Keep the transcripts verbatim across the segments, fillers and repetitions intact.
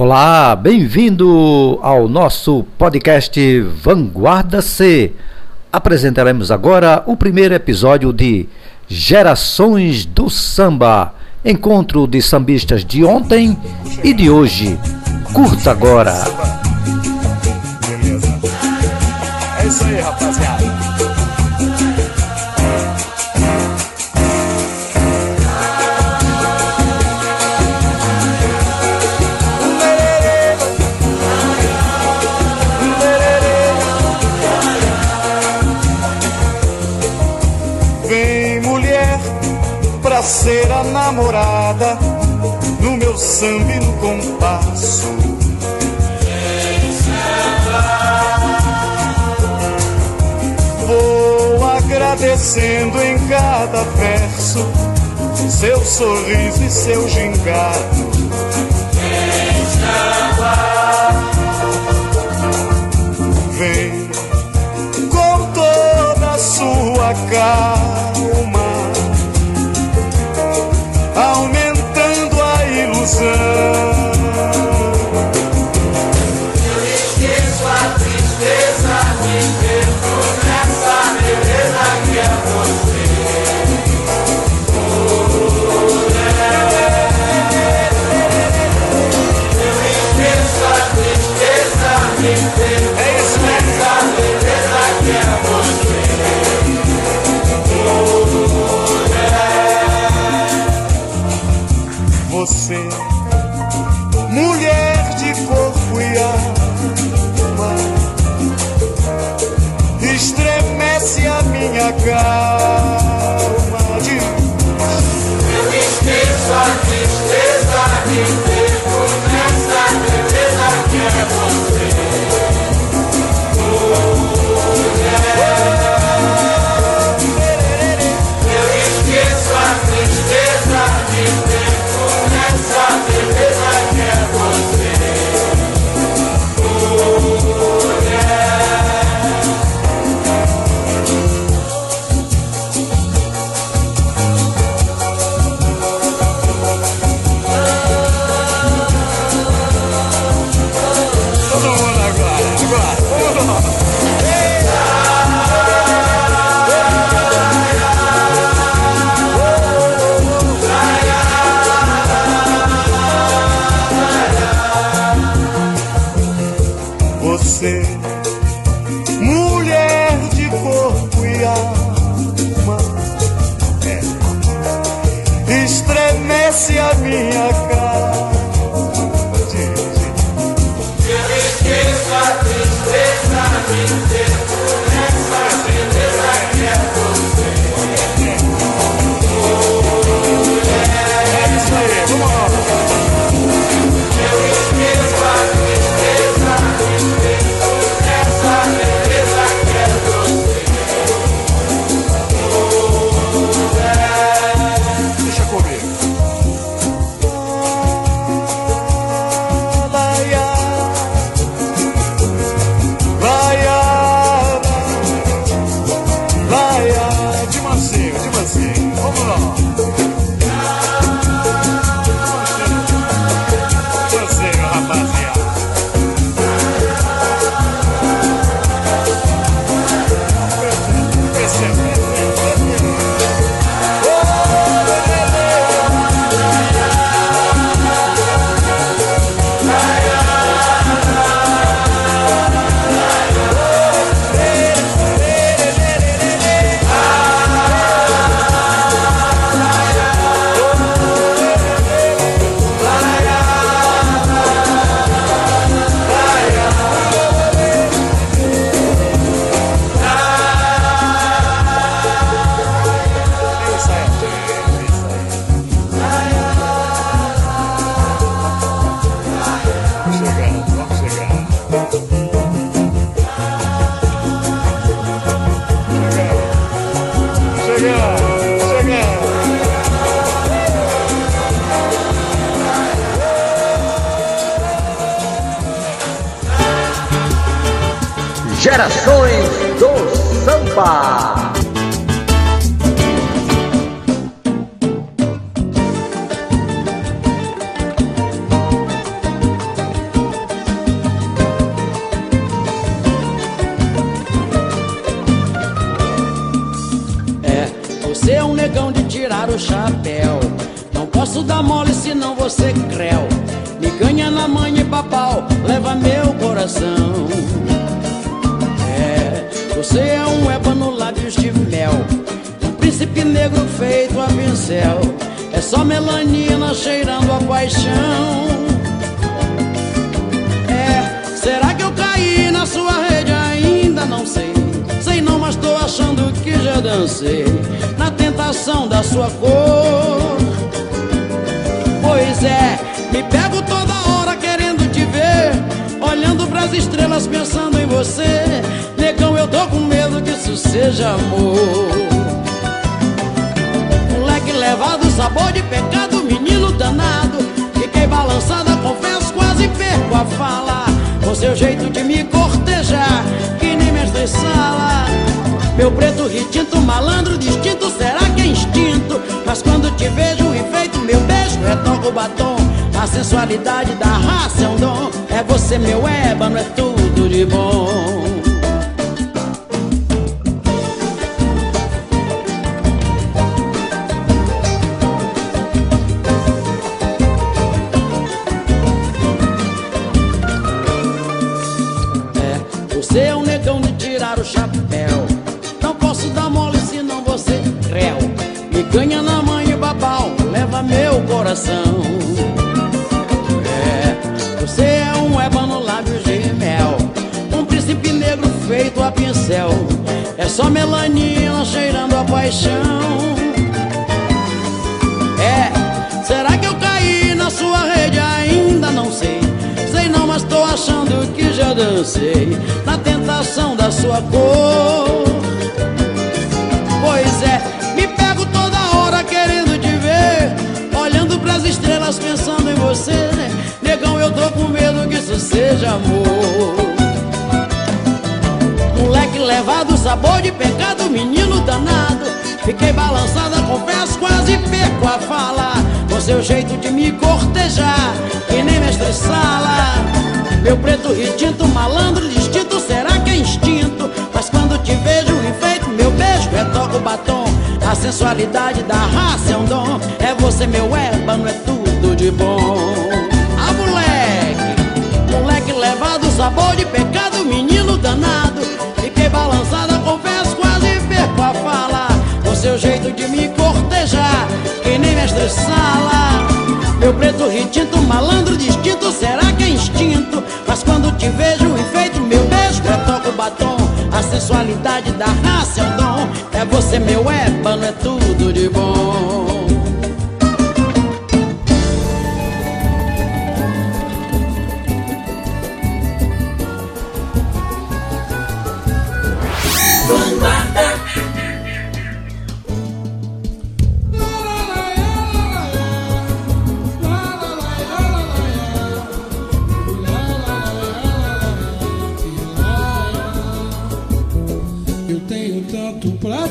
Olá, bem-vindo ao nosso podcast Vanguarda C. Apresentaremos agora o primeiro episódio de Gerações do Samba, encontro de sambistas de ontem e de hoje. Curta agora! Beleza. É isso aí, rapaziada. Ser a namorada no meu samba e no compasso. Vou agradecendo em cada verso seu sorriso e seu gingado. Vem com toda a sua calma, aumentando a ilusão. Eu esqueço a tristeza, me perco nessa beleza que é você. Mulher, eu esqueço a tristeza, me perco nessa beleza que é você. Você, mulher de corpo e alma, estremece a minha calma. Eu esqueço a tristeza, me perco nessa beleza que é você. Mulher, eu esqueço a tristeza, me perco. Essa beleza que é você, mulher. Todo mundo agora, agora, agora. Mulher de corpo e alma, é, estremece a minha cara. Eu esqueço a tristeza, me perco nessa beleza que é você. Mulher, é isso aí, vamos lá. Eu esqueço a tristeza, me perco. Gerações do Samba. tirar o chapéu. Não posso dar mole senão você creu. Me ganha na manha e papau, leva meu coração. É, você é um ébano lábios de mel, um príncipe negro feito a pincel. É só melanina cheirando a paixão. É, será que eu caí na sua rede? Ainda não sei, sei não, mas tô achando que já dancei na tentação da sua cor. Pois é, me pego toda hora querendo te ver, olhando pras estrelas pensando em você. Negão, eu tô com medo que isso seja amor. Levado, sabor de pecado, menino danado. Fiquei balançada, confesso, quase perco a fala com seu jeito de me cortejar, que nem mestre sala. Meu preto retinto, malandro distinto, será que é instinto? Mas quando te vejo enfeito, meu beijo é toco batom. A sensualidade da raça é um dom. É você, meu ébano, é tudo de bom. Chapéu, não posso dar mole senão você creu. Me ganha na mãe e babau, leva meu coração. É, você é um ébano lábios de mel, um príncipe negro feito a pincel. É só melanina cheirando a paixão. É, será que eu caí na sua rede? Ainda não sei, sei não, mas tô achando que já dancei na tentação da sua cor. Pois é, me pego toda hora querendo te ver, olhando pras estrelas pensando em você, né? Negão, eu tô com medo que isso seja amor. Moleque levado, sabor de pecado, menino danado. Fiquei balançada, confesso, quase perco a fala com seu jeito de me cortejar, que nem mestre sala. Meu preto retinto, malandro distinto, será que é instinto? Mas quando te vejo enfeito, meu beijo é toco batom. A sensualidade da raça é um dom. É você, meu ébano, é tudo de bom. Ah, moleque, moleque levado, sabor de pecado, menino danado. Fiquei balançada, confesso, quase perco a fala com seu jeito de me cortejar, que nem mestre sala. Meu preto retinto, malandro distinto, será que é instinto? Mas quando te vejo enfeito, meu beijo é toco batom. A sensualidade da raça é um dom. É você, meu ébano, é tudo de bom.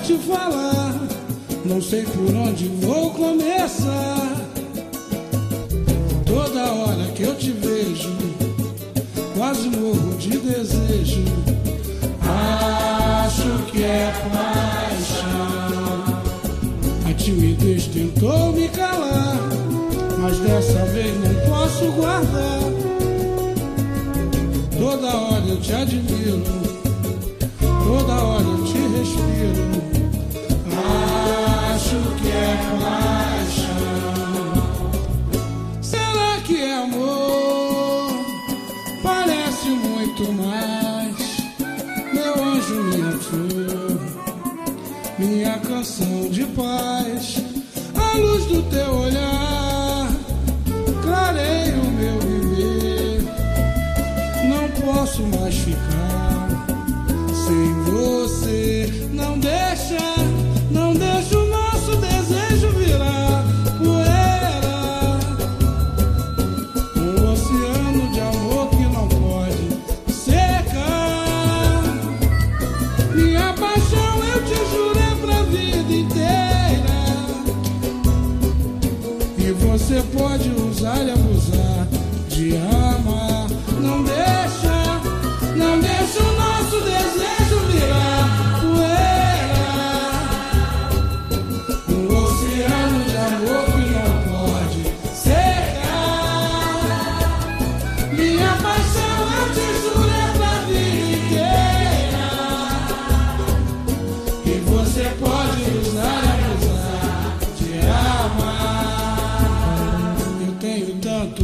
Te falar, não sei por onde vou começar. Toda hora que eu te vejo, quase morro de desejo. Acho que é paixão. A timidez tentou me calar, mas dessa vez não posso guardar. Toda hora eu te admiro, toda hora eu te respiro. Acho que é paixão. Será que é amor? Parece muito mais. Meu anjo, minha flor, minha canção de paz. A luz do teu olhar clareia o meu viver. Não posso mais ficar sem você. Não deixa, não deixa o nosso desejo virar poeira, um oceano de amor que não pode secar. Minha paixão eu te juro é pra vida inteira. E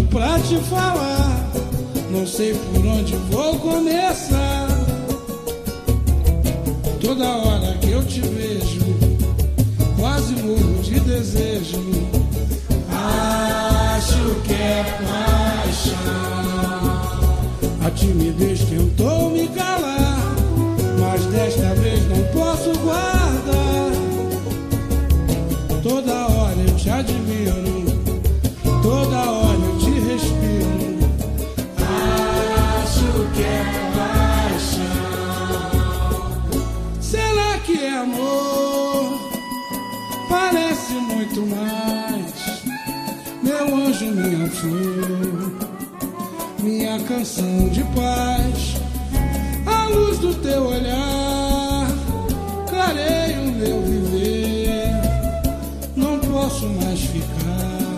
pra te falar, não sei por onde vou começar. Toda hora que eu te vejo, quase morro de desejo. Acho que é paixão. A timidez tentou me calar, mas desta vez não posso guardar. Toda hora eu te admiro, toda hora eu te respiro. Acho que é paixão. Será que é amor? Parece muito mais. Meu anjo, minha flor, minha canção de paz. A luz do teu olhar clareia o meu viver. Não posso mais ficar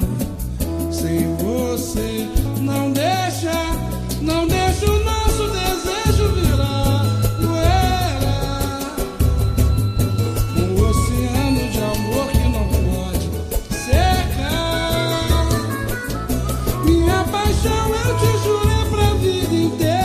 sem você. Não deixa, não deixa o nosso desejo virar poeira, um oceano de amor que não pode secar. Minha paixão eu te jurei pra vida inteira.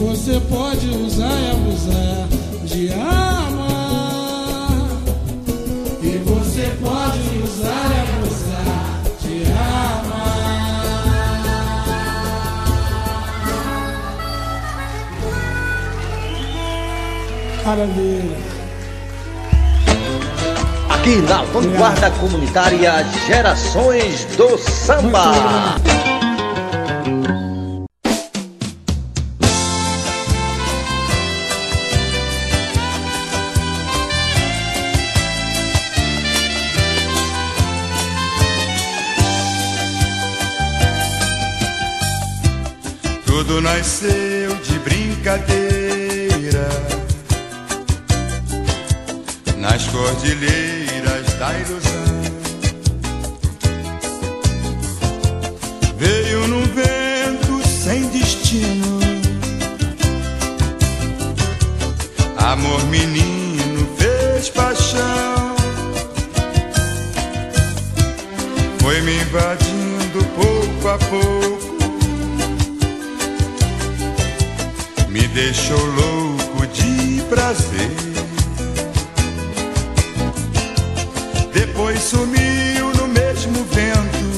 Você pode usar e abusar de amar. E você pode usar e abusar de amar. Maravilha. Aqui na Vanguarda Comunitária, Gerações do Samba. Tudo nasceu de brincadeira nas cordilheiras da ilusão. Veio num vento sem destino, amor menino fez paixão. Foi me invadindo pouco a pouco, me deixou louco de prazer. Depois sumiu no mesmo vento,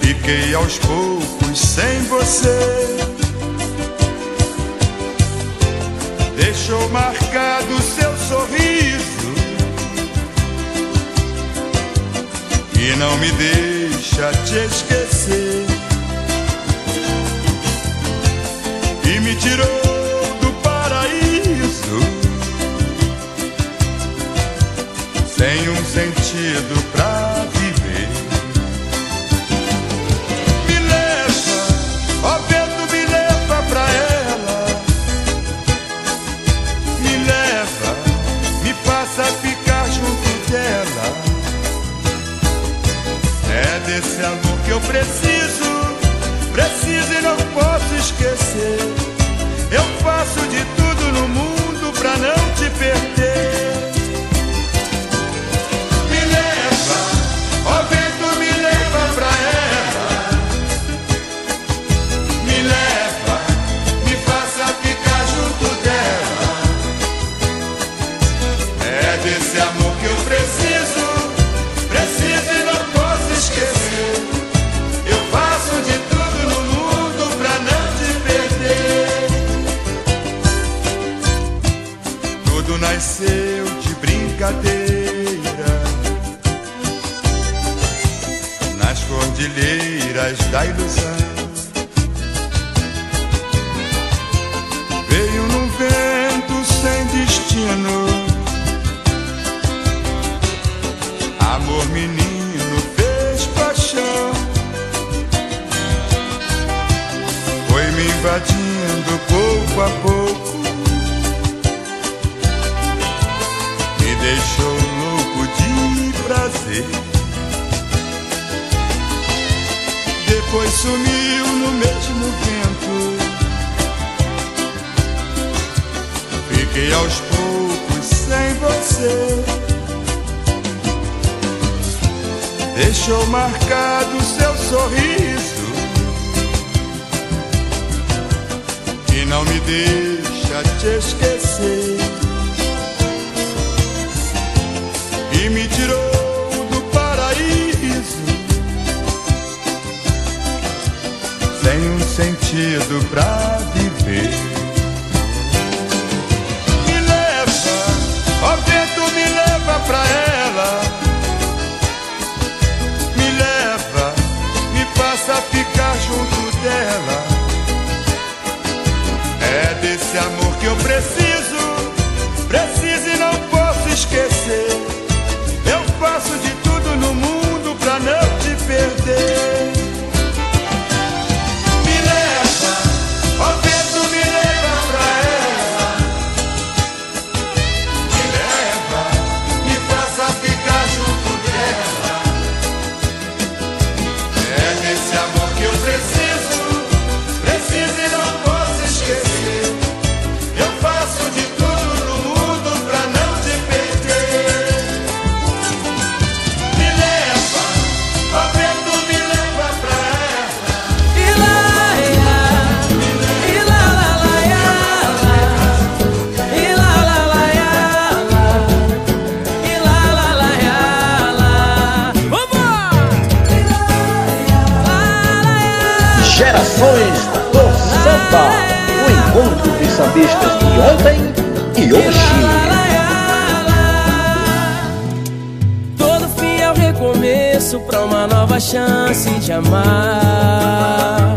fiquei aos poucos sem você. Deixou marcado seu sorriso e não me deixa te esquecer. E me tirou do paraíso, sem um sentido pra viver. Me leva, ó vento, me leva pra ela. Me leva, me faça ficar junto dela. É desse amor que eu preciso, preciso e não posso esquecer. Eu faço de tudo no mundo pra não te perder. Me leva, ó vento, me leva pra ela. Me leva, me faça ficar junto dela. É desse amor que eu preciso, preciso e não posso esquecer. Eu faço de tudo nasceu de brincadeira nas cordilheiras da ilusão. Veio num vento sem destino, Amor menino fez paixão, foi me invadindo pouco a pouco, me deixou louco de prazer. Depois sumiu no mesmo vento, fiquei aos poucos sem você. Deixou marcado seu sorriso que não me deixa te esquecer, e me tirou do paraíso sem um sentido pra viver. Me leva, ó vento, me leva pra ela, a ficar junto dela. É desse amor que eu preciso, preciso e não posso esquecer. Eu faço de tudo no mundo pra não te perder. Me leva, ó vento, me leva pra ela, me leva, me faça ficar junto dela. Esse amor que eu preciso, preciso e não posso esquecer. Eu faço de tudo no mundo pra não te perder. Me leva, ó vento, me leva pra ela. E lá, e lá, lá, lá, e lá, lá, lá, e lá, lá, lá, vamos lá! Gerações do Samba, o encontro de sambistas de ontem e hoje. Todo fim é o recomeço pra uma nova chance de amar.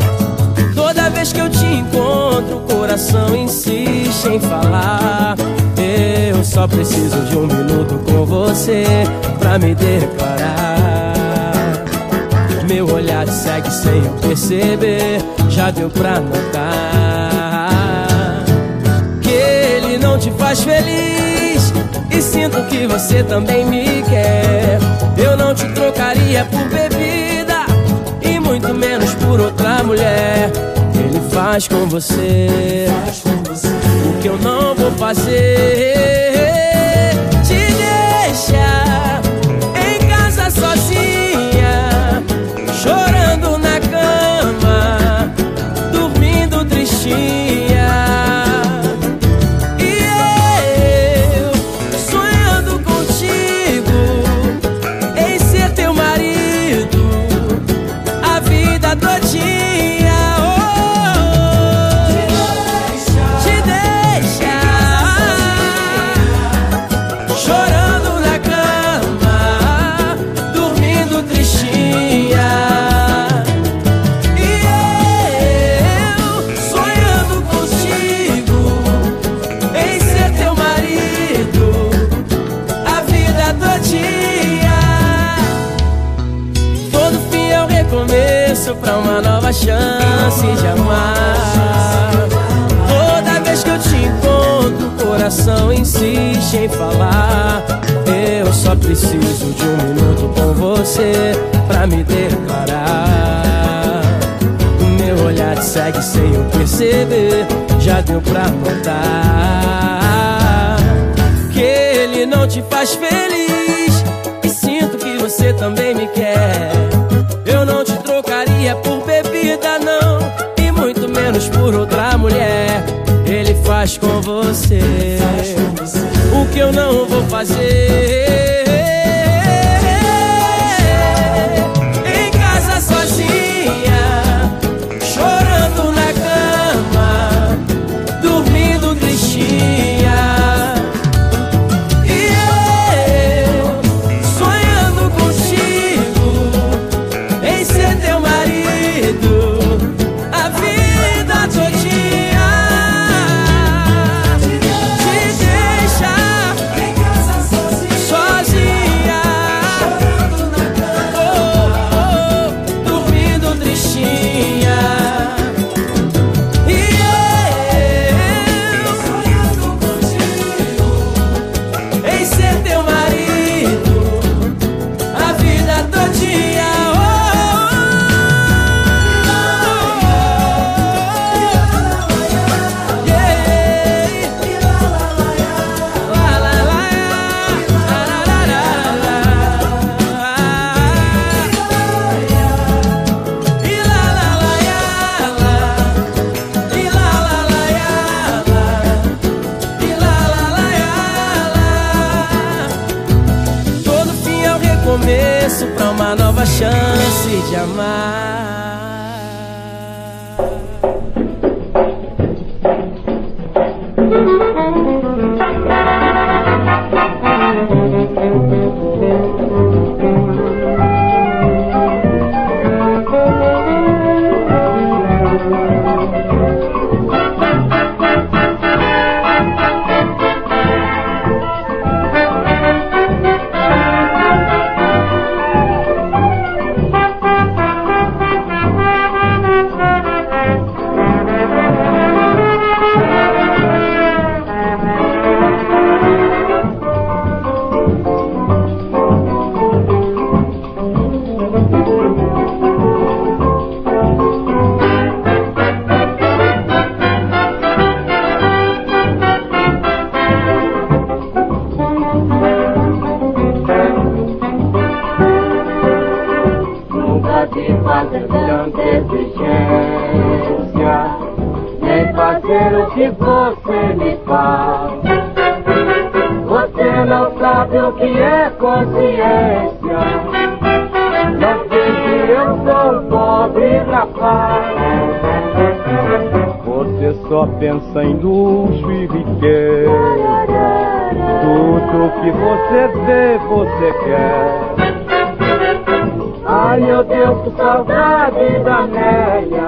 Toda vez que eu te encontro, o coração insiste em falar. Eu só preciso de um minuto com você pra me declarar. Meu olhar te segue sem eu perceber, já deu pra notar que ele não te faz feliz, e sinto que você também me quer. Eu não te trocaria por bebida, e muito menos por outra mulher. Ele faz com você o que eu não vou fazer. Te deixa em casa sozinha, chorando na cama, dormindo tristinha, e eu sonhando contigo em ser teu marido a vida todinha. Oh, te deixa chorando na cama, dormindo tristinha. Pra uma nova chance de amar, toda vez que eu te encontro, o coração insiste em falar. Eu só preciso de um minuto com você pra me declarar. O meu olhar te segue sem eu perceber, já deu pra notar que ele não te faz feliz, e sinto que você também me quer. Eu não te trocaria por bebida, não, e muito menos por outra mulher. Ele faz com você o que eu não vou fazer. Em casa sozinha, chorando na cama, dormindo tristinha. Te deixa em casa sozinha, só recomeço pra uma nova chance de amar. Pensa em luxo e riqueza, tudo que você vê, você quer. Ai meu Deus, que saudade da Amélia,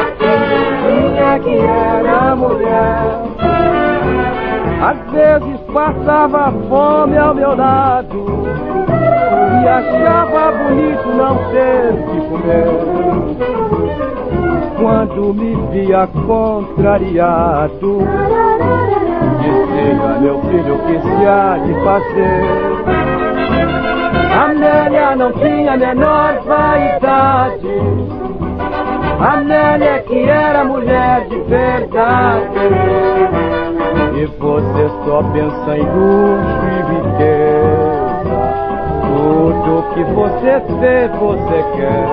aquela que era mulher. Às vezes passava fome ao meu lado e achava bonito não ter que comer. Quando me via contrariado, dizia meu filho, o que se há de fazer? Amélia não tinha a menor vaidade, Amélia que era mulher de verdade. E você só pensa em luxo e riqueza, tudo que você vê, você quer.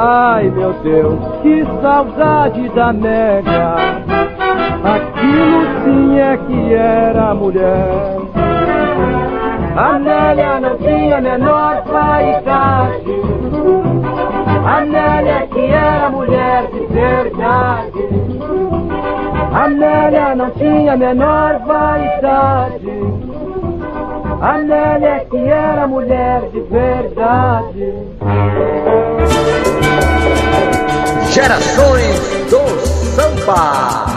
Ai meu Deus, que saudade da Amélia, aquilo sim é que era mulher. Amélia não tinha a menor vaidade, Amélia que era mulher de verdade. Amélia não tinha a menor vaidade, Amélia que era mulher de verdade. Gerações do Samba.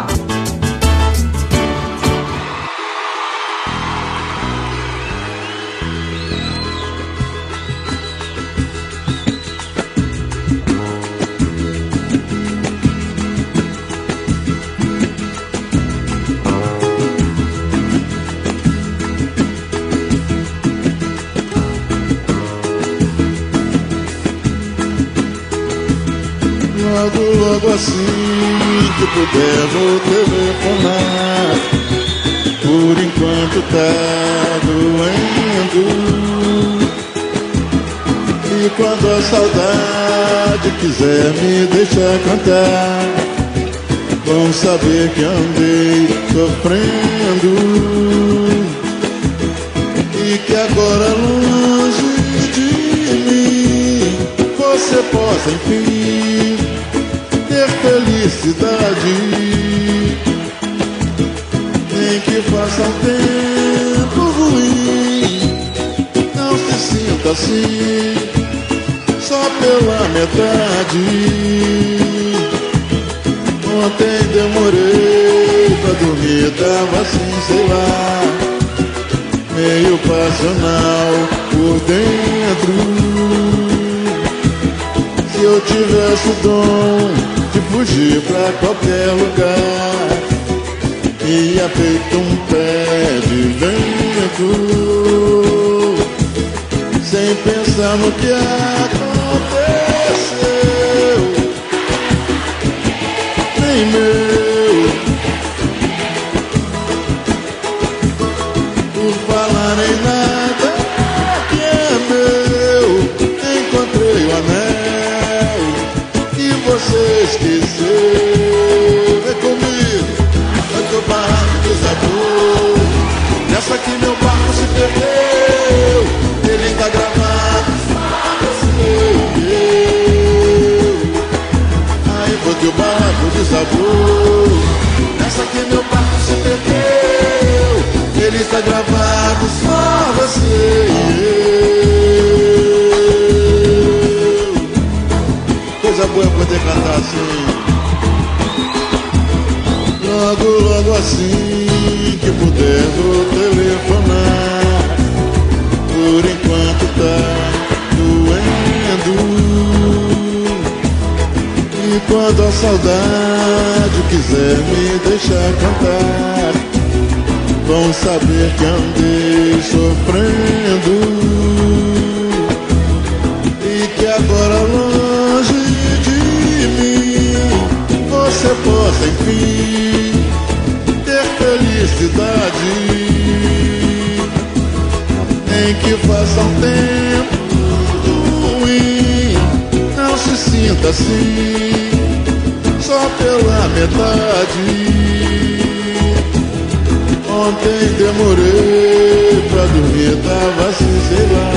Logo, logo assim que puder vou telefonar. Por enquanto tá doendo, e quando a saudade quiser me deixar cantar, vão saber que andei sofrendo e que agora longe de mim você possa enfim ter felicidade, nem que faça um tempo ruim. Não se sinta assim, só pela metade. Ontem demorei pra dormir, tava assim, sei lá, meio passional por dentro. Se eu tivesse o dom de fugir pra qualquer lugar, ia feito um pé de vento, sem pensar no que aconteceu. Nem meu, por falar em nada que é meu, encontrei o anel. Você esqueceu, vem comigo, eu tô barrado de sabor, nessa que meu barco se perdeu. é gravado só você e eu. Coisa boa é poder cantar assim. Logo, logo assim que puder vou telefonar. Por enquanto tá doendo. E quando a saudade quiser me deixar cantar, vão saber que andei sofrendo e que agora longe de mim você possa enfim ter felicidade. Nem que faça um tempo ruim, não se sinta assim só pela metade. Ontem demorei pra dormir, tava assim, sei lá,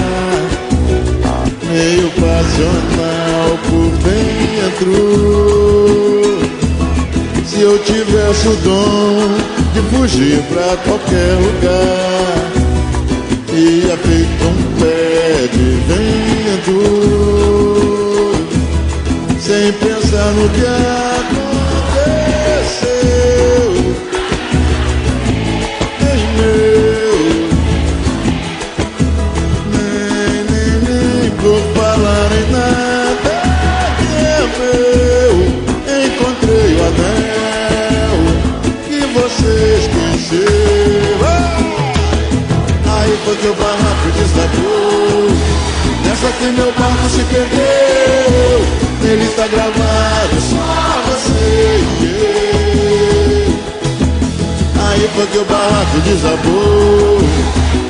meio passional por dentro. Se eu tivesse o dom de fugir pra qualquer lugar, ia feito um pé de vento, sem pensar no que aconteceu. Aí foi que o barraco destacou. Nessa que meu barco se perdeu. Nele tá gravado só você e eu. Aí foi que o barraco desabou.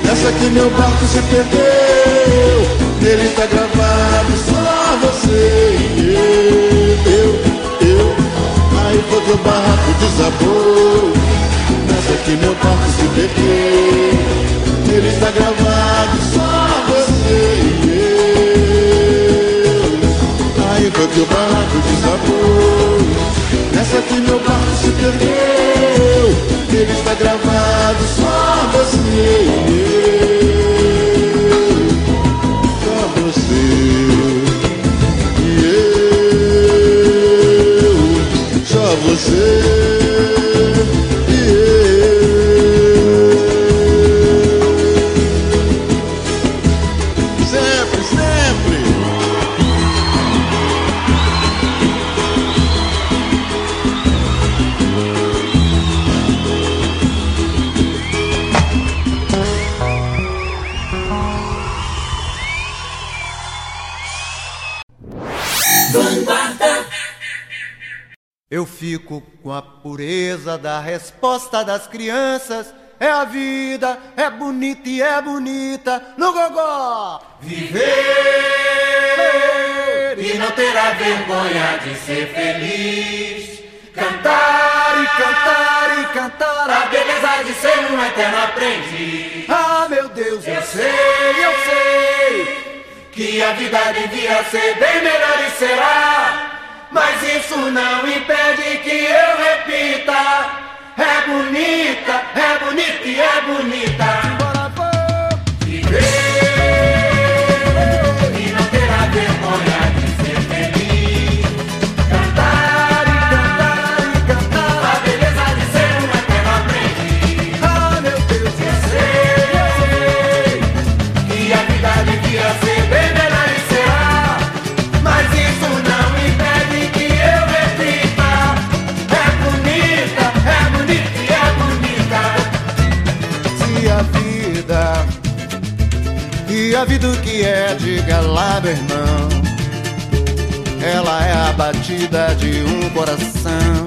Nessa que meu barco se perdeu. Nele tá gravado só você e eu, eu, eu. Aí foi que o barraco desabou. Nessa que meu barco se perdeu, ele está gravado só você e eu. Aí foi que o barco desabou. Nessa que meu barco se perdeu, ele está gravado só você e eu. Só você e eu. Só você. Eu fico com a pureza da resposta das crianças. É a vida, é bonita e é bonita no gogó. Viver e não terá vergonha de ser feliz. Cantar e cantar e cantar a beleza de ser um eterno aprendiz. Ah, meu Deus, eu, eu sei, eu sei que a vida devia ser bem melhor e será. Mas isso não impede que eu repita. É bonita, é bonita e é bonita. Bora, bora. Viver e não terá vergonha de ser feliz. Cantar e cantar e cantar a beleza de ser um eterno aprendiz. Ah, meu Deus, eu sei, eu sei que a vida devia ser bem melhor e será. Mas isso não e a vida o que é, diga lá, meu irmão. Ela é a batida de um coração.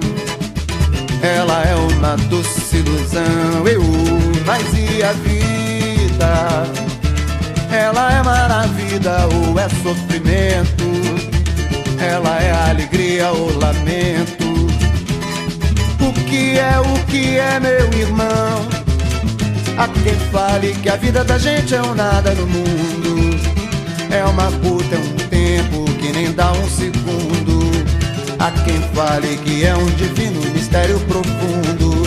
Ela é uma doce ilusão. Eu, mas e a vida? Ela é maravilha ou é sofrimento? Ela é alegria ou lamento? O que é, o que é, meu irmão? Há quem fale que a vida da gente é um nada no mundo. É uma puta, é um tempo que nem dá um segundo. Há quem fale que é um divino mistério profundo.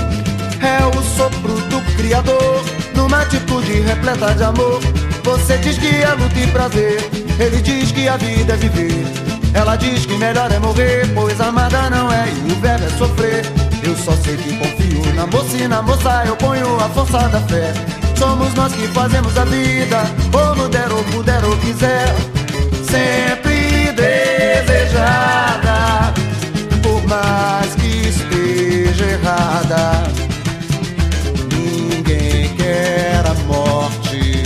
É o sopro do Criador numa atitude repleta de amor. Você diz que é luta e prazer, ele diz que a vida é viver. Ela diz que melhor é morrer, pois amada não é e o verbo é sofrer. Eu só sei que confio na moça e na moça eu ponho a força da fé. Somos nós que fazemos a vida, como der ou puder ou quiser. Sempre desejada, por mais que esteja errada. Ninguém quer a morte,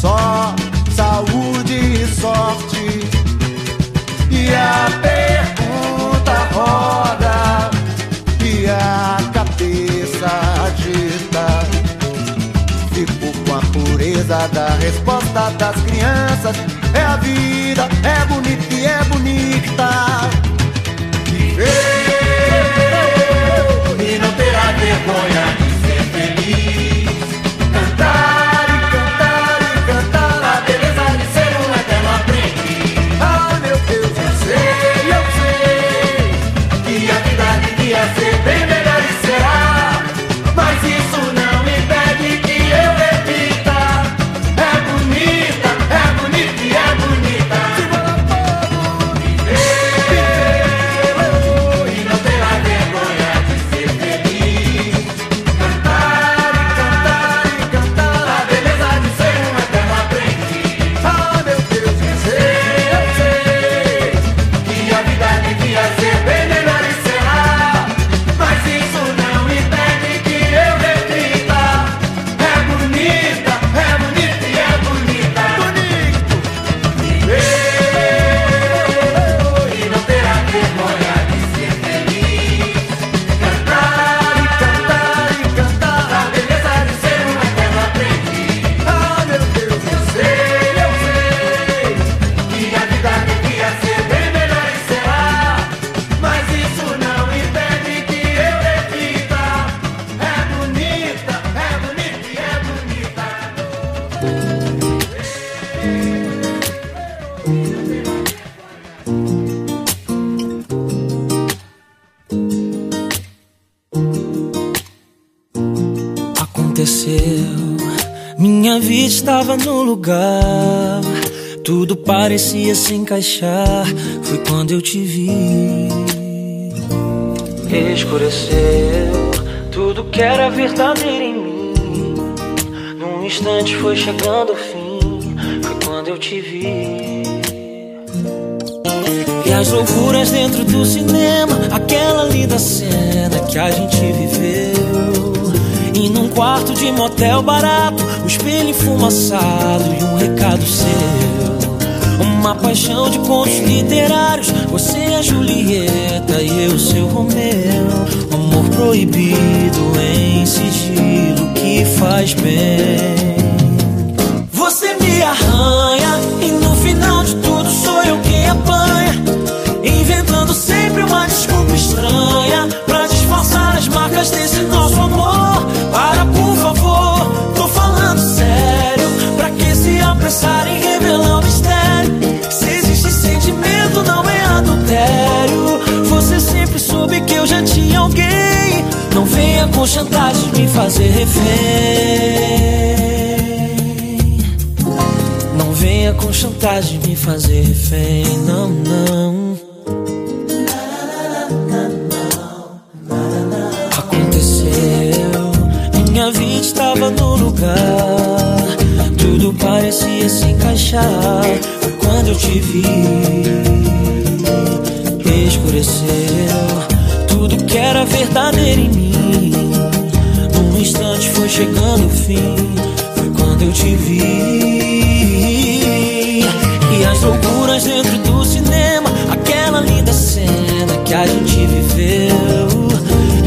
só saúde e sorte. E a pergunta roda e a cabeça agita. Fico com a pureza da resposta das crianças. É a vida, é bonita e é bonita. Viver e não terá vergonha de ser feliz. Cantar e cantar e cantar a beleza de ser um eterno aprendiz. Ah, meu Deus, eu sei, eu sei que a vida devia ser bem melhor e será. Mas isso não impede que eu repita. É bonita, é bonita e é bonita. Viver e não terá vergonha de ser feliz. Cantar e cantar e cantar a beleza de ser um eterno aprendiz. Ah, meu Deus, eu sei, eu sei que a vida devia ser bem melhor e será. Mas isso não impede que eu repita. É bonita, é bonita e é bonita. Viver e não terá vergonha de ser feliz. Cantar e cantar e cantar a beleza de ser um eterno aprendiz. Ah, meu Deus, eu sei, eu sei que a vida devia ser bem melhor e será. Mas isso não impede que eu repita. É bonita, é bonita e é bonita. Aconteceu, minha vida estava no lugar, tudo parecia se encaixar. Foi quando eu te vi. Escureceu tudo que era verdadeiro em mim. Num instante foi chegando o fim. Foi quando eu te vi. E as loucuras dentro do cinema, aquela linda cena que a gente viveu.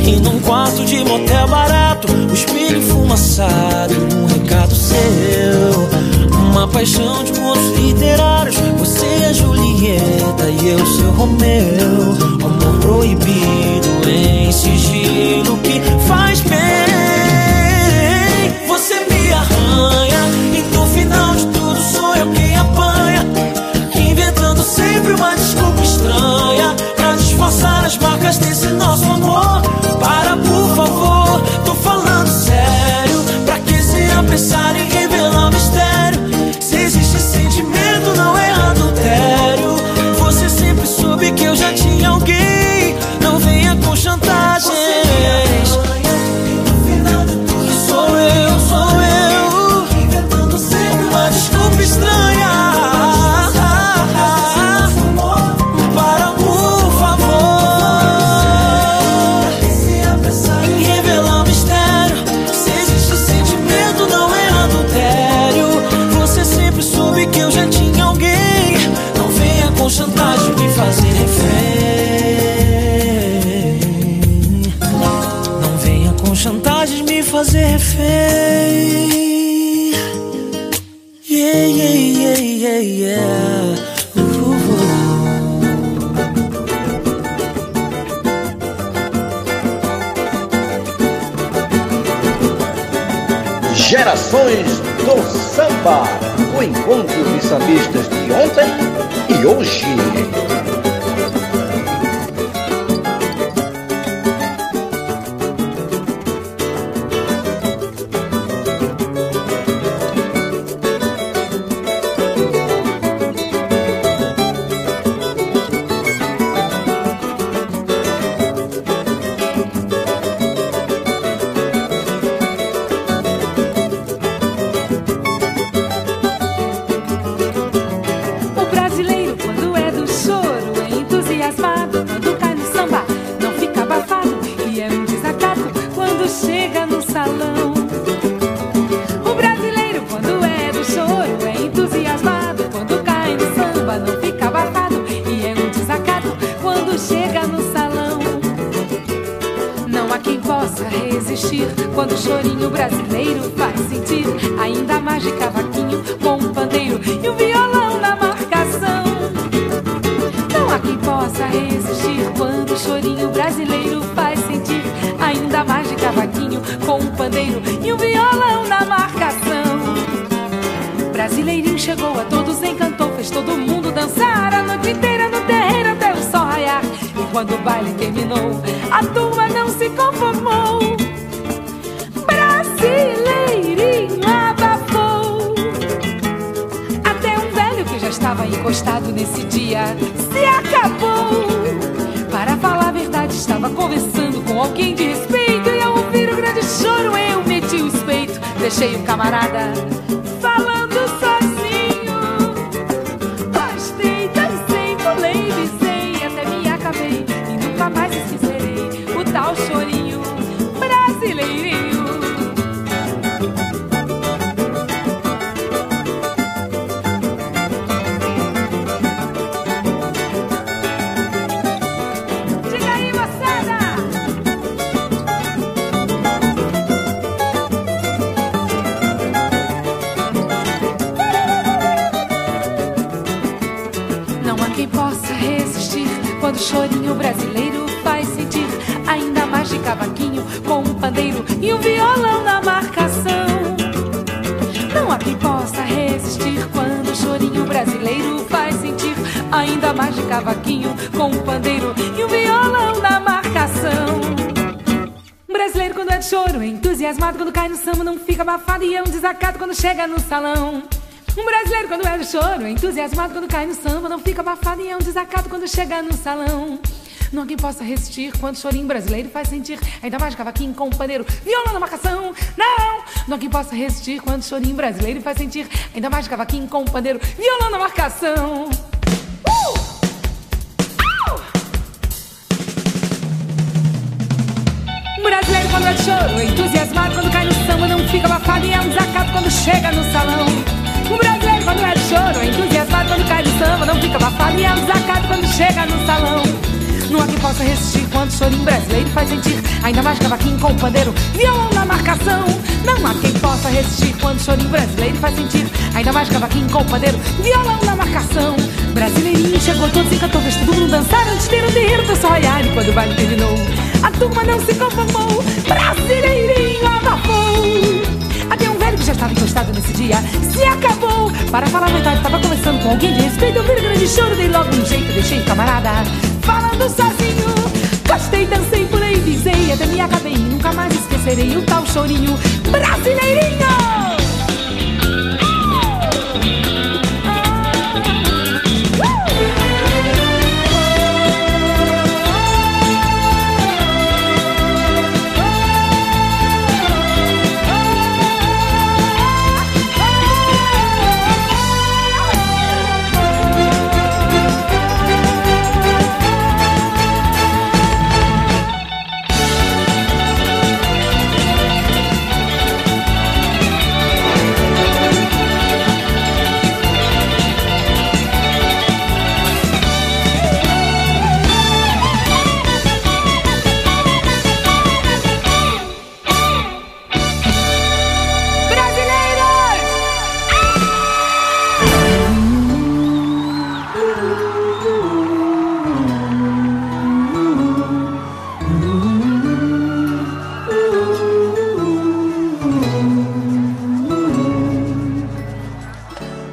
E num quarto de motel barato, o espelho enfumaçado e um recado seu. Uma paixão de contos literários, você a Julieta e eu seu Romeu. Amor proibido em sigilo que faz bem. Você me arranha e no final de tudo sou eu quem apanha, inventando sempre uma desculpa estranha pra disfarçar as marcas desse nosso amor. Para, por favor, tô falando sério. Pra que se apressar em revelar o mistério? Se existe sentimento, não é adultério. Você sempre soube que eu já tinha alguém. Não venha com chantagem me fazer refém. Não venha com chantagem me fazer refém. Não, não. Minha vida estava no lugar, tudo parecia se encaixar. Foi quando eu te vi. Escureceu tudo que era verdadeiro em mim. Num instante foi chegando o fim. Foi quando eu te vi. E as loucuras dentro do cinema, aquela linda cena que a gente viveu. E num quarto de motel barato, o espelho enfumaçado, um recado seu. Uma paixão de contos literários, você a Julieta e eu seu Romeu. Amor proibido em sigilo que faz bem. Você me arranha e no final de tudo sou eu quem apanha, inventando sempre uma desculpa estranha pra disfarçar as marcas desse nosso amor. Para, por favor, tô falando sério. Pra que Gerações do Samba, o encontro de sambistas de ontem e hoje. Quando o chorinho brasileiro faz sentir ainda a mágica vaquinho com um pandeiro e um violão na marcação. Não há quem possa resistir quando o chorinho brasileiro faz sentir ainda a mágica vaquinho com um pandeiro e um violão na marcação. O brasileirinho chegou, a todos encantou, fez todo mundo dançar a noite inteira no terreiro até o sol raiar. E quando o baile terminou, a turma não se conformou. Brasileirinho abafou. Até um velho que já estava encostado nesse dia se acabou. Para falar a verdade, estava conversando com alguém de respeito, e ao ouvir o grande choro eu meti o espeito. Deixei o camarada falando sozinho. Gostei, dancei, pulei, visei, até me acabei e nunca mais esquecerei o tal chorinho brasileirinho. Quando o chorinho brasileiro faz sentir ainda mais de cavaquinho com um pandeiro e um violão na marcação. Não há quem possa resistir quando o chorinho brasileiro faz sentir ainda mais de cavaquinho com um pandeiro e um violão na marcação. Um brasileiro quando é de choro, entusiasmado quando cai no samba, não fica abafado e é um desacato quando chega no salão. Um brasileiro quando é do choro, entusiasmado quando cai no samba, não fica abafado e é um desacato quando chega no salão. Não há quem possa resistir quando o chorinho brasileiro faz sentir ainda mais cavaquinho com um pandeiro, violão na marcação. Não! Não há quem possa resistir quando o chorinho brasileiro faz sentir ainda mais cavaquinho com um pandeiro, violão na marcação. Brasileiro quando é do choro, entusiasmado quando cai no samba, não fica abafado e é um desacato quando chega no salão. O brasileiro quando é de choro, entusiasmado quando cai no samba, não fica abafado e é um desacato quando chega no salão. Não há quem possa resistir quando o chorinho brasileiro faz sentir ainda mais cavaquinho com o pandeiro, violão na marcação. Não há quem possa resistir quando o chorinho brasileiro faz sentir ainda mais cavaquinho com o pandeiro, violão na marcação. Brasileirinho chegou, todos encantou, fez todo mundo dançar antes de ter um terreiro do sol raiar. E quando o baile terminou, a turma não se conformou. Brasileirinho abafou. Até um velho que já estava encostado nesse dia se acabou. Para falar a verdade, estava conversando com alguém de respeito, ouvir o grande choro, dei logo um jeito, deixei o camarada falando sozinho. Gostei, dancei, pulei, visei, até me acabei, nunca mais esquecerei o tal chorinho brasileirinho.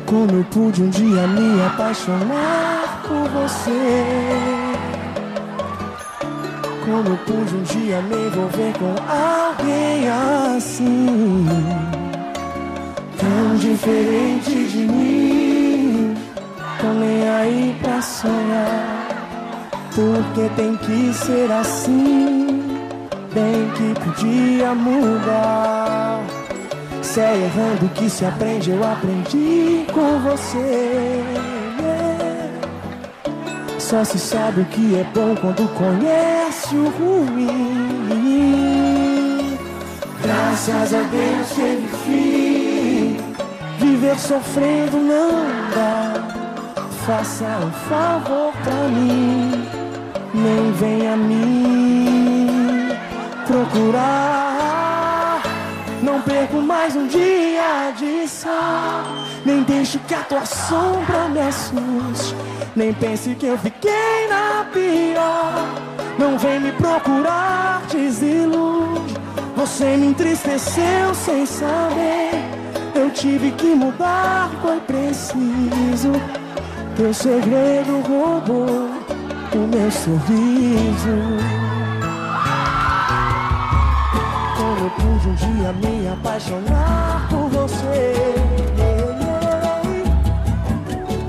como eu pude um dia me apaixonar por você, como eu pude um dia me envolver com alguém assim, tão diferente de mim. Tô nem aí pra sonhar, porque tem que ser assim, bem que podia mudar. Se é errando que se aprende, eu aprendi com você. Yeah. Só se sabe o que é bom quando conhece o ruim. Graças a Deus teve fim. Viver sofrendo não dá. Faça um favor pra mim, nem venha me procurar. Não perco mais um dia de sol, nem deixo que a tua sombra me assuste, nem pense que eu fiquei na pior. Não vem me procurar, desilude. Você me entristeceu sem saber, eu tive que mudar, foi preciso. Teu segredo roubou o meu sorriso. Como eu pude um dia me apaixonar por você,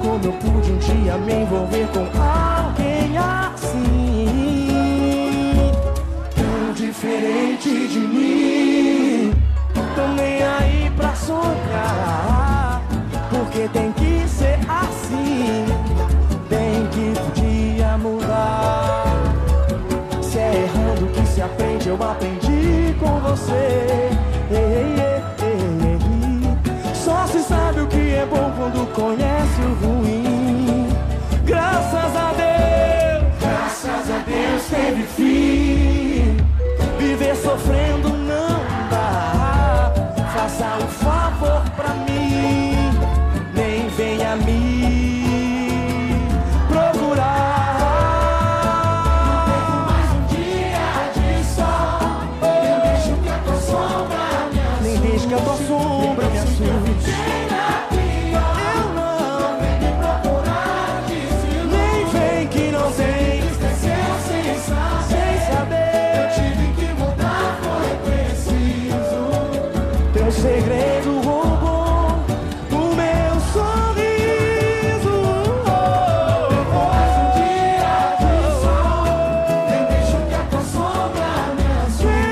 como eu pude um dia me envolver com alguém assim, tão diferente de mim. Tô nem aí pra sonhar, porque tem que ser assim, tem que podia mudar. Se é errando que se aprende, eu aprendi com você. Ei, ei, ei, ei. Só se sabe o que é bom quando conhece o ruim. Graças a Deus, graças a Deus teve fim. Viver sofrendo não dá. Faça um favor pra mim, nem venha me procurar. Segredo roubou o meu sorriso. Mais um dia de sol, nem deixo que a tua sombra me assuste,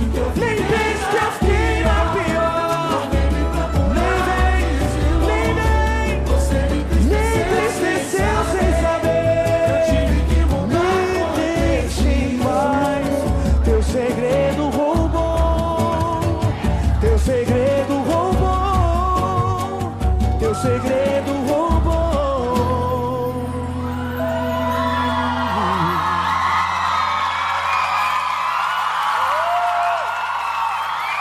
nem pense que eu fiquei na pior. Nem vem, nem entristeceu sem saber, me deixe mais. Teu segredo roubou. Segredo roubou, teu segredo roubou.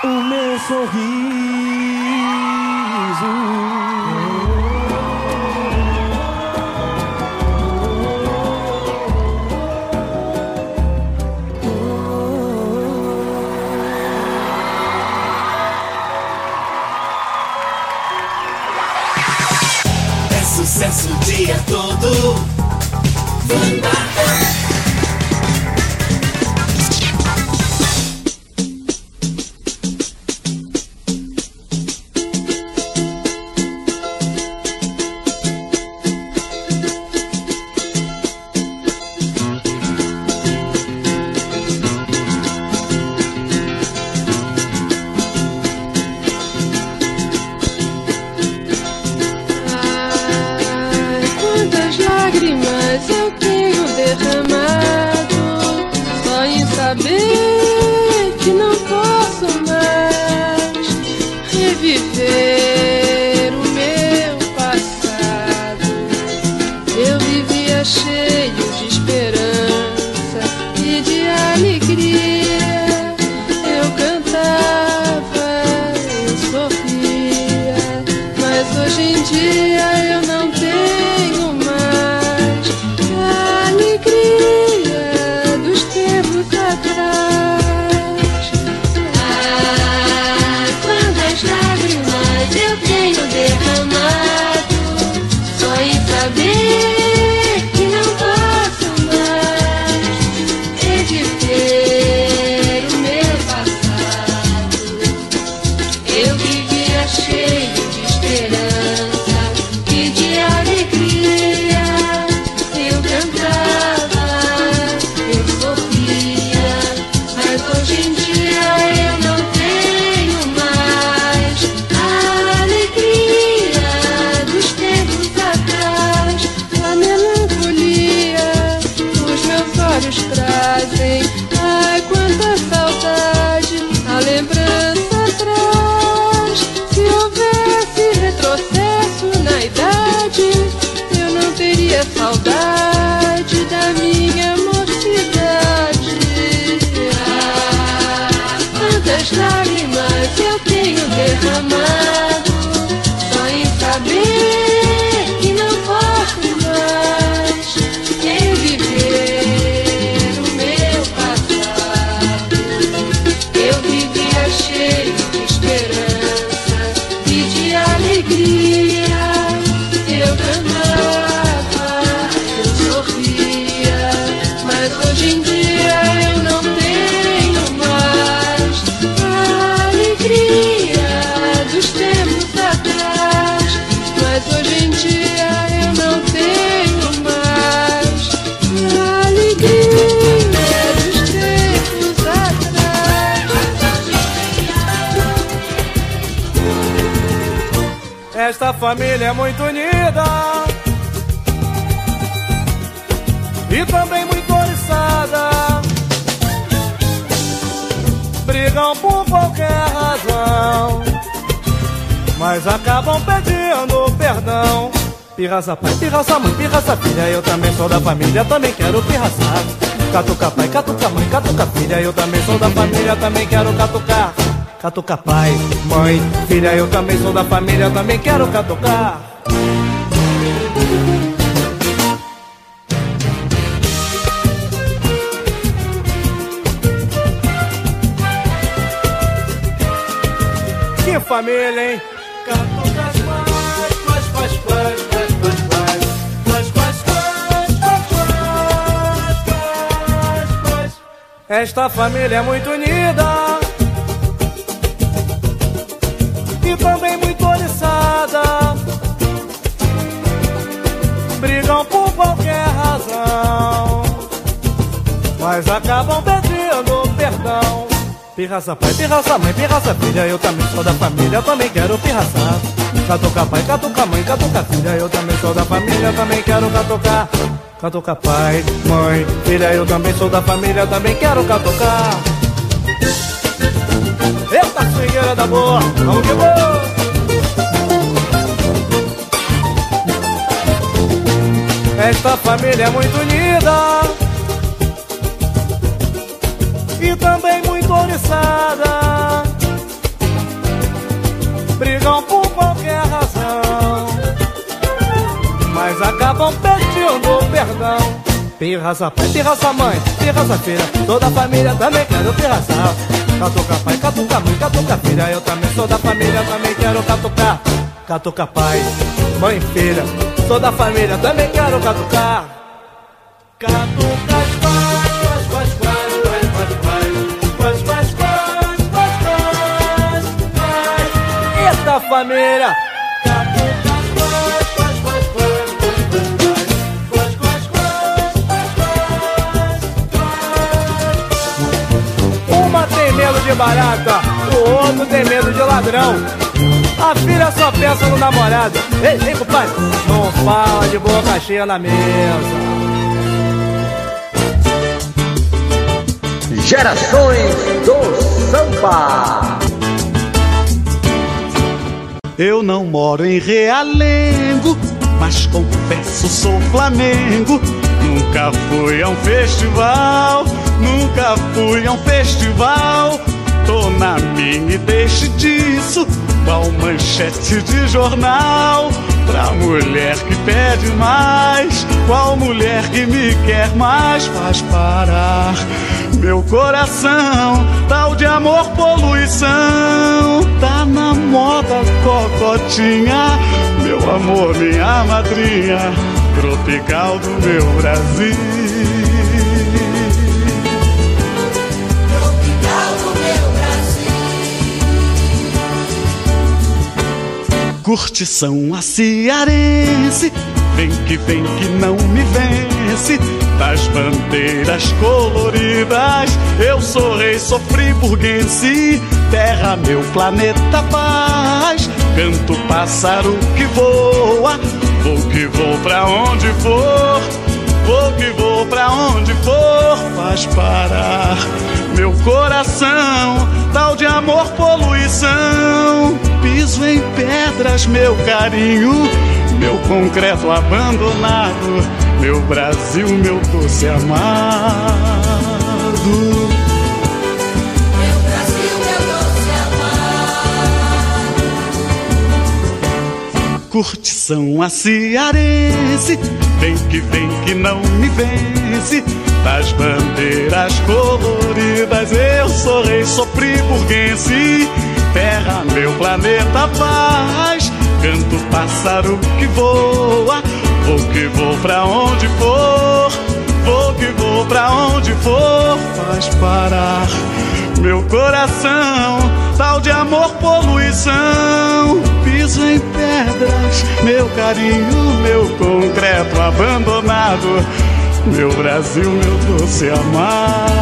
O meu sorriso. Sucesso o dia todo. Vanguarda. Lágrimas eu tenho derramado. Esta família é muito unida e também muito oriçada. Brigam por qualquer razão, mas acabam pedindo perdão. Pirraça pai, pirraça mãe, pirraça filha, eu também sou da família, também quero pirraçar. Catuca pai, catuca mãe, catuca filha, eu também sou da família, também quero catucar. Catuca pai, mãe, filha, eu também sou da família, também quero catucar. Que família, hein? Catuca quais, quais, quais, quais, quais, quais, quais, quais, quais, quais, quais, quais. Esta família é muito unida e também muito oriçada. Brigam por qualquer razão, mas acabam pedindo perdão. Pirraça pai, pirraça mãe, pirraça filha, eu também sou da família, também quero pirraçar. Catuca pai, catuca mãe, catuca filha, eu também sou da família, também quero catucar. Catuca pai, mãe, filha, eu também sou da família, também quero catucar. Eita, swingueira da boa, vamos que vamos. Esta família é muito unida e também muito oriçada. Brigam por qualquer razão, mas acabam pedindo perdão. Pirraça pai, pirraça mãe, pirraça filha, toda a família também quero pirraçar. Catuca pai, catuca mãe, catuca filha, eu também sou da família, também quero catucar. Catuca pai, mãe filha, sou da família, também quero catucar. Catuca quais, quais, quais, quais, quais, quais, quais, quais, quais, quais, quais, esta família. De barata, o outro tem medo de ladrão. A filha só pensa no namorado. Ei, ei, compadre, não fala de boca cheia na mesa. Gerações do Samba. Eu não moro em Realengo, mas confesso sou Flamengo. Nunca fui a um festival, nunca fui a um festival. Tô na minha e deixe disso, qual manchete de jornal? Pra mulher que pede mais, qual mulher que me quer mais? Faz parar meu coração, tal de amor poluição. Tá na moda cocotinha, meu amor, minha madrinha, tropical do meu Brasil. curtição a cearense, vem que vem que não me vence, das bandeiras coloridas, eu sou rei, sou friburguense, terra, meu planeta, paz, canto pássaro que voa, vou que vou pra onde for, vou que vou pra onde for, faz parar meu coração, tal de amor, poluição. Piso em pedras, meu carinho, meu concreto abandonado, meu Brasil, meu doce amado. Meu Brasil, meu doce amado. Curtição a cearense, vem que vem que não me vence, das bandeiras coloridas, eu sou rei, sou friburguense, terra, meu planeta, paz, canto pássaro que voa, vou que vou pra onde for, vou que vou pra onde for, faz parar meu coração, tal de amor, poluição. Piso em pedras, meu carinho, meu concreto abandonado, meu Brasil, meu doce amado.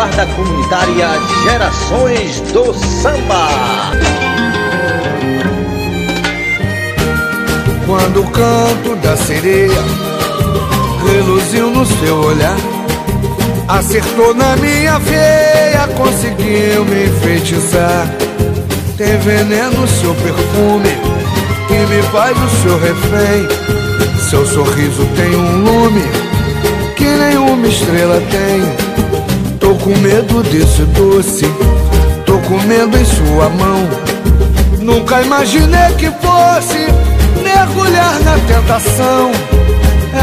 Vanguarda Comunitária Gerações do Samba. Quando o canto da sereia reluziu no seu olhar, acertou na minha veia, conseguiu me enfeitiçar. Tem veneno seu perfume que me faz o seu refém. Seu sorriso tem um lume que nenhuma estrela tem. Tô com medo desse doce, tô comendo em sua mão. Nunca imaginei que fosse mergulhar na tentação.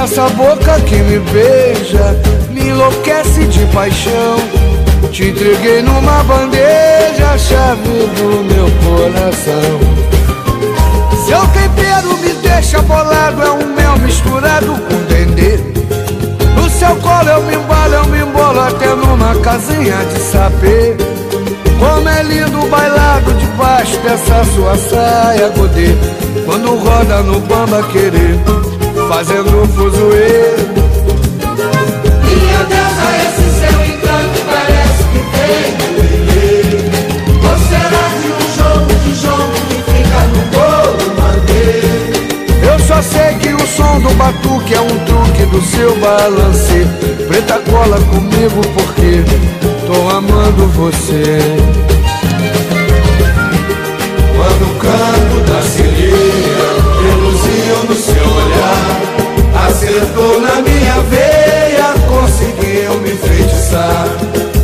Essa boca que me beija me enlouquece de paixão. Te entreguei numa bandeja a chave do meu coração. Seu tempero me deixa bolado, é um mel misturado com dendê. No seu colo eu me embalo, eu me embolo até numa casinha de sapê. Como é lindo o bailado debaixo dessa sua saia godê, quando roda no bamba querer, fazendo fuzuê. Minha deusa, esse seu encanto parece que tem. Ou será de um jogo de jogo que fica no bolo mandê? Eu só sei que o som do batuque é um truque do seu balance. Preta cola comigo porque tô amando você. Quando o canto da sereia reluziu no seu olhar, acertou na minha veia, conseguiu me enfeitiçar.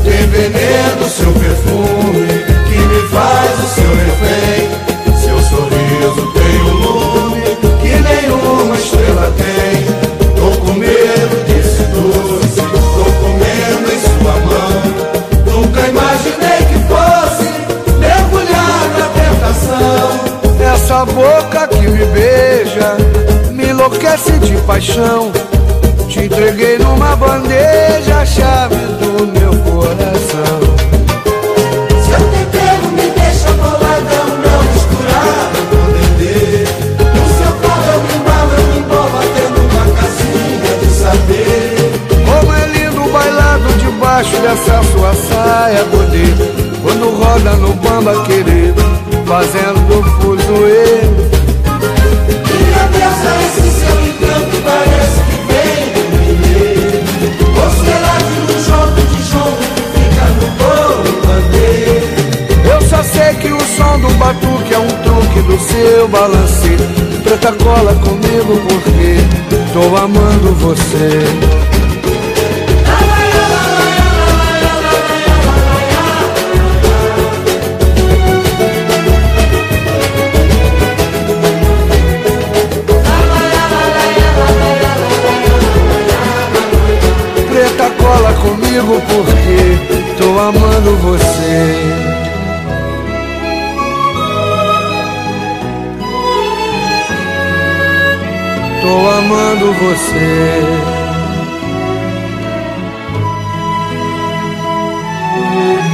Tem veneno seu perfume que me faz o seu refém. Seu sorriso tem um lume que nenhuma estrela tem. Tô com medo desse doce, tô comendo em sua mão. Nunca imaginei que fosse mergulhar na tentação. Essa boca que me beija me enlouquece de paixão. Te entreguei numa bandeja a chave do meu coração. Seu tempero me deixa boladão, não misturado com dendê. No seu colo eu me embalo, eu me embolo até numa casinha de saber. Como é lindo o bailado debaixo dessa sua saia godê, quando roda no bamba querer, fazendo fuzuê. Minha deusa, esse seu encanto parece que vem do milê. Ou será de um jogo de jogo que fica no bolo mandê? Eu só sei que o som do batuque é um truque do seu balance. Preta cola comigo porque tô amando você. Comigo porque tô amando você. Tô amando você. Hum.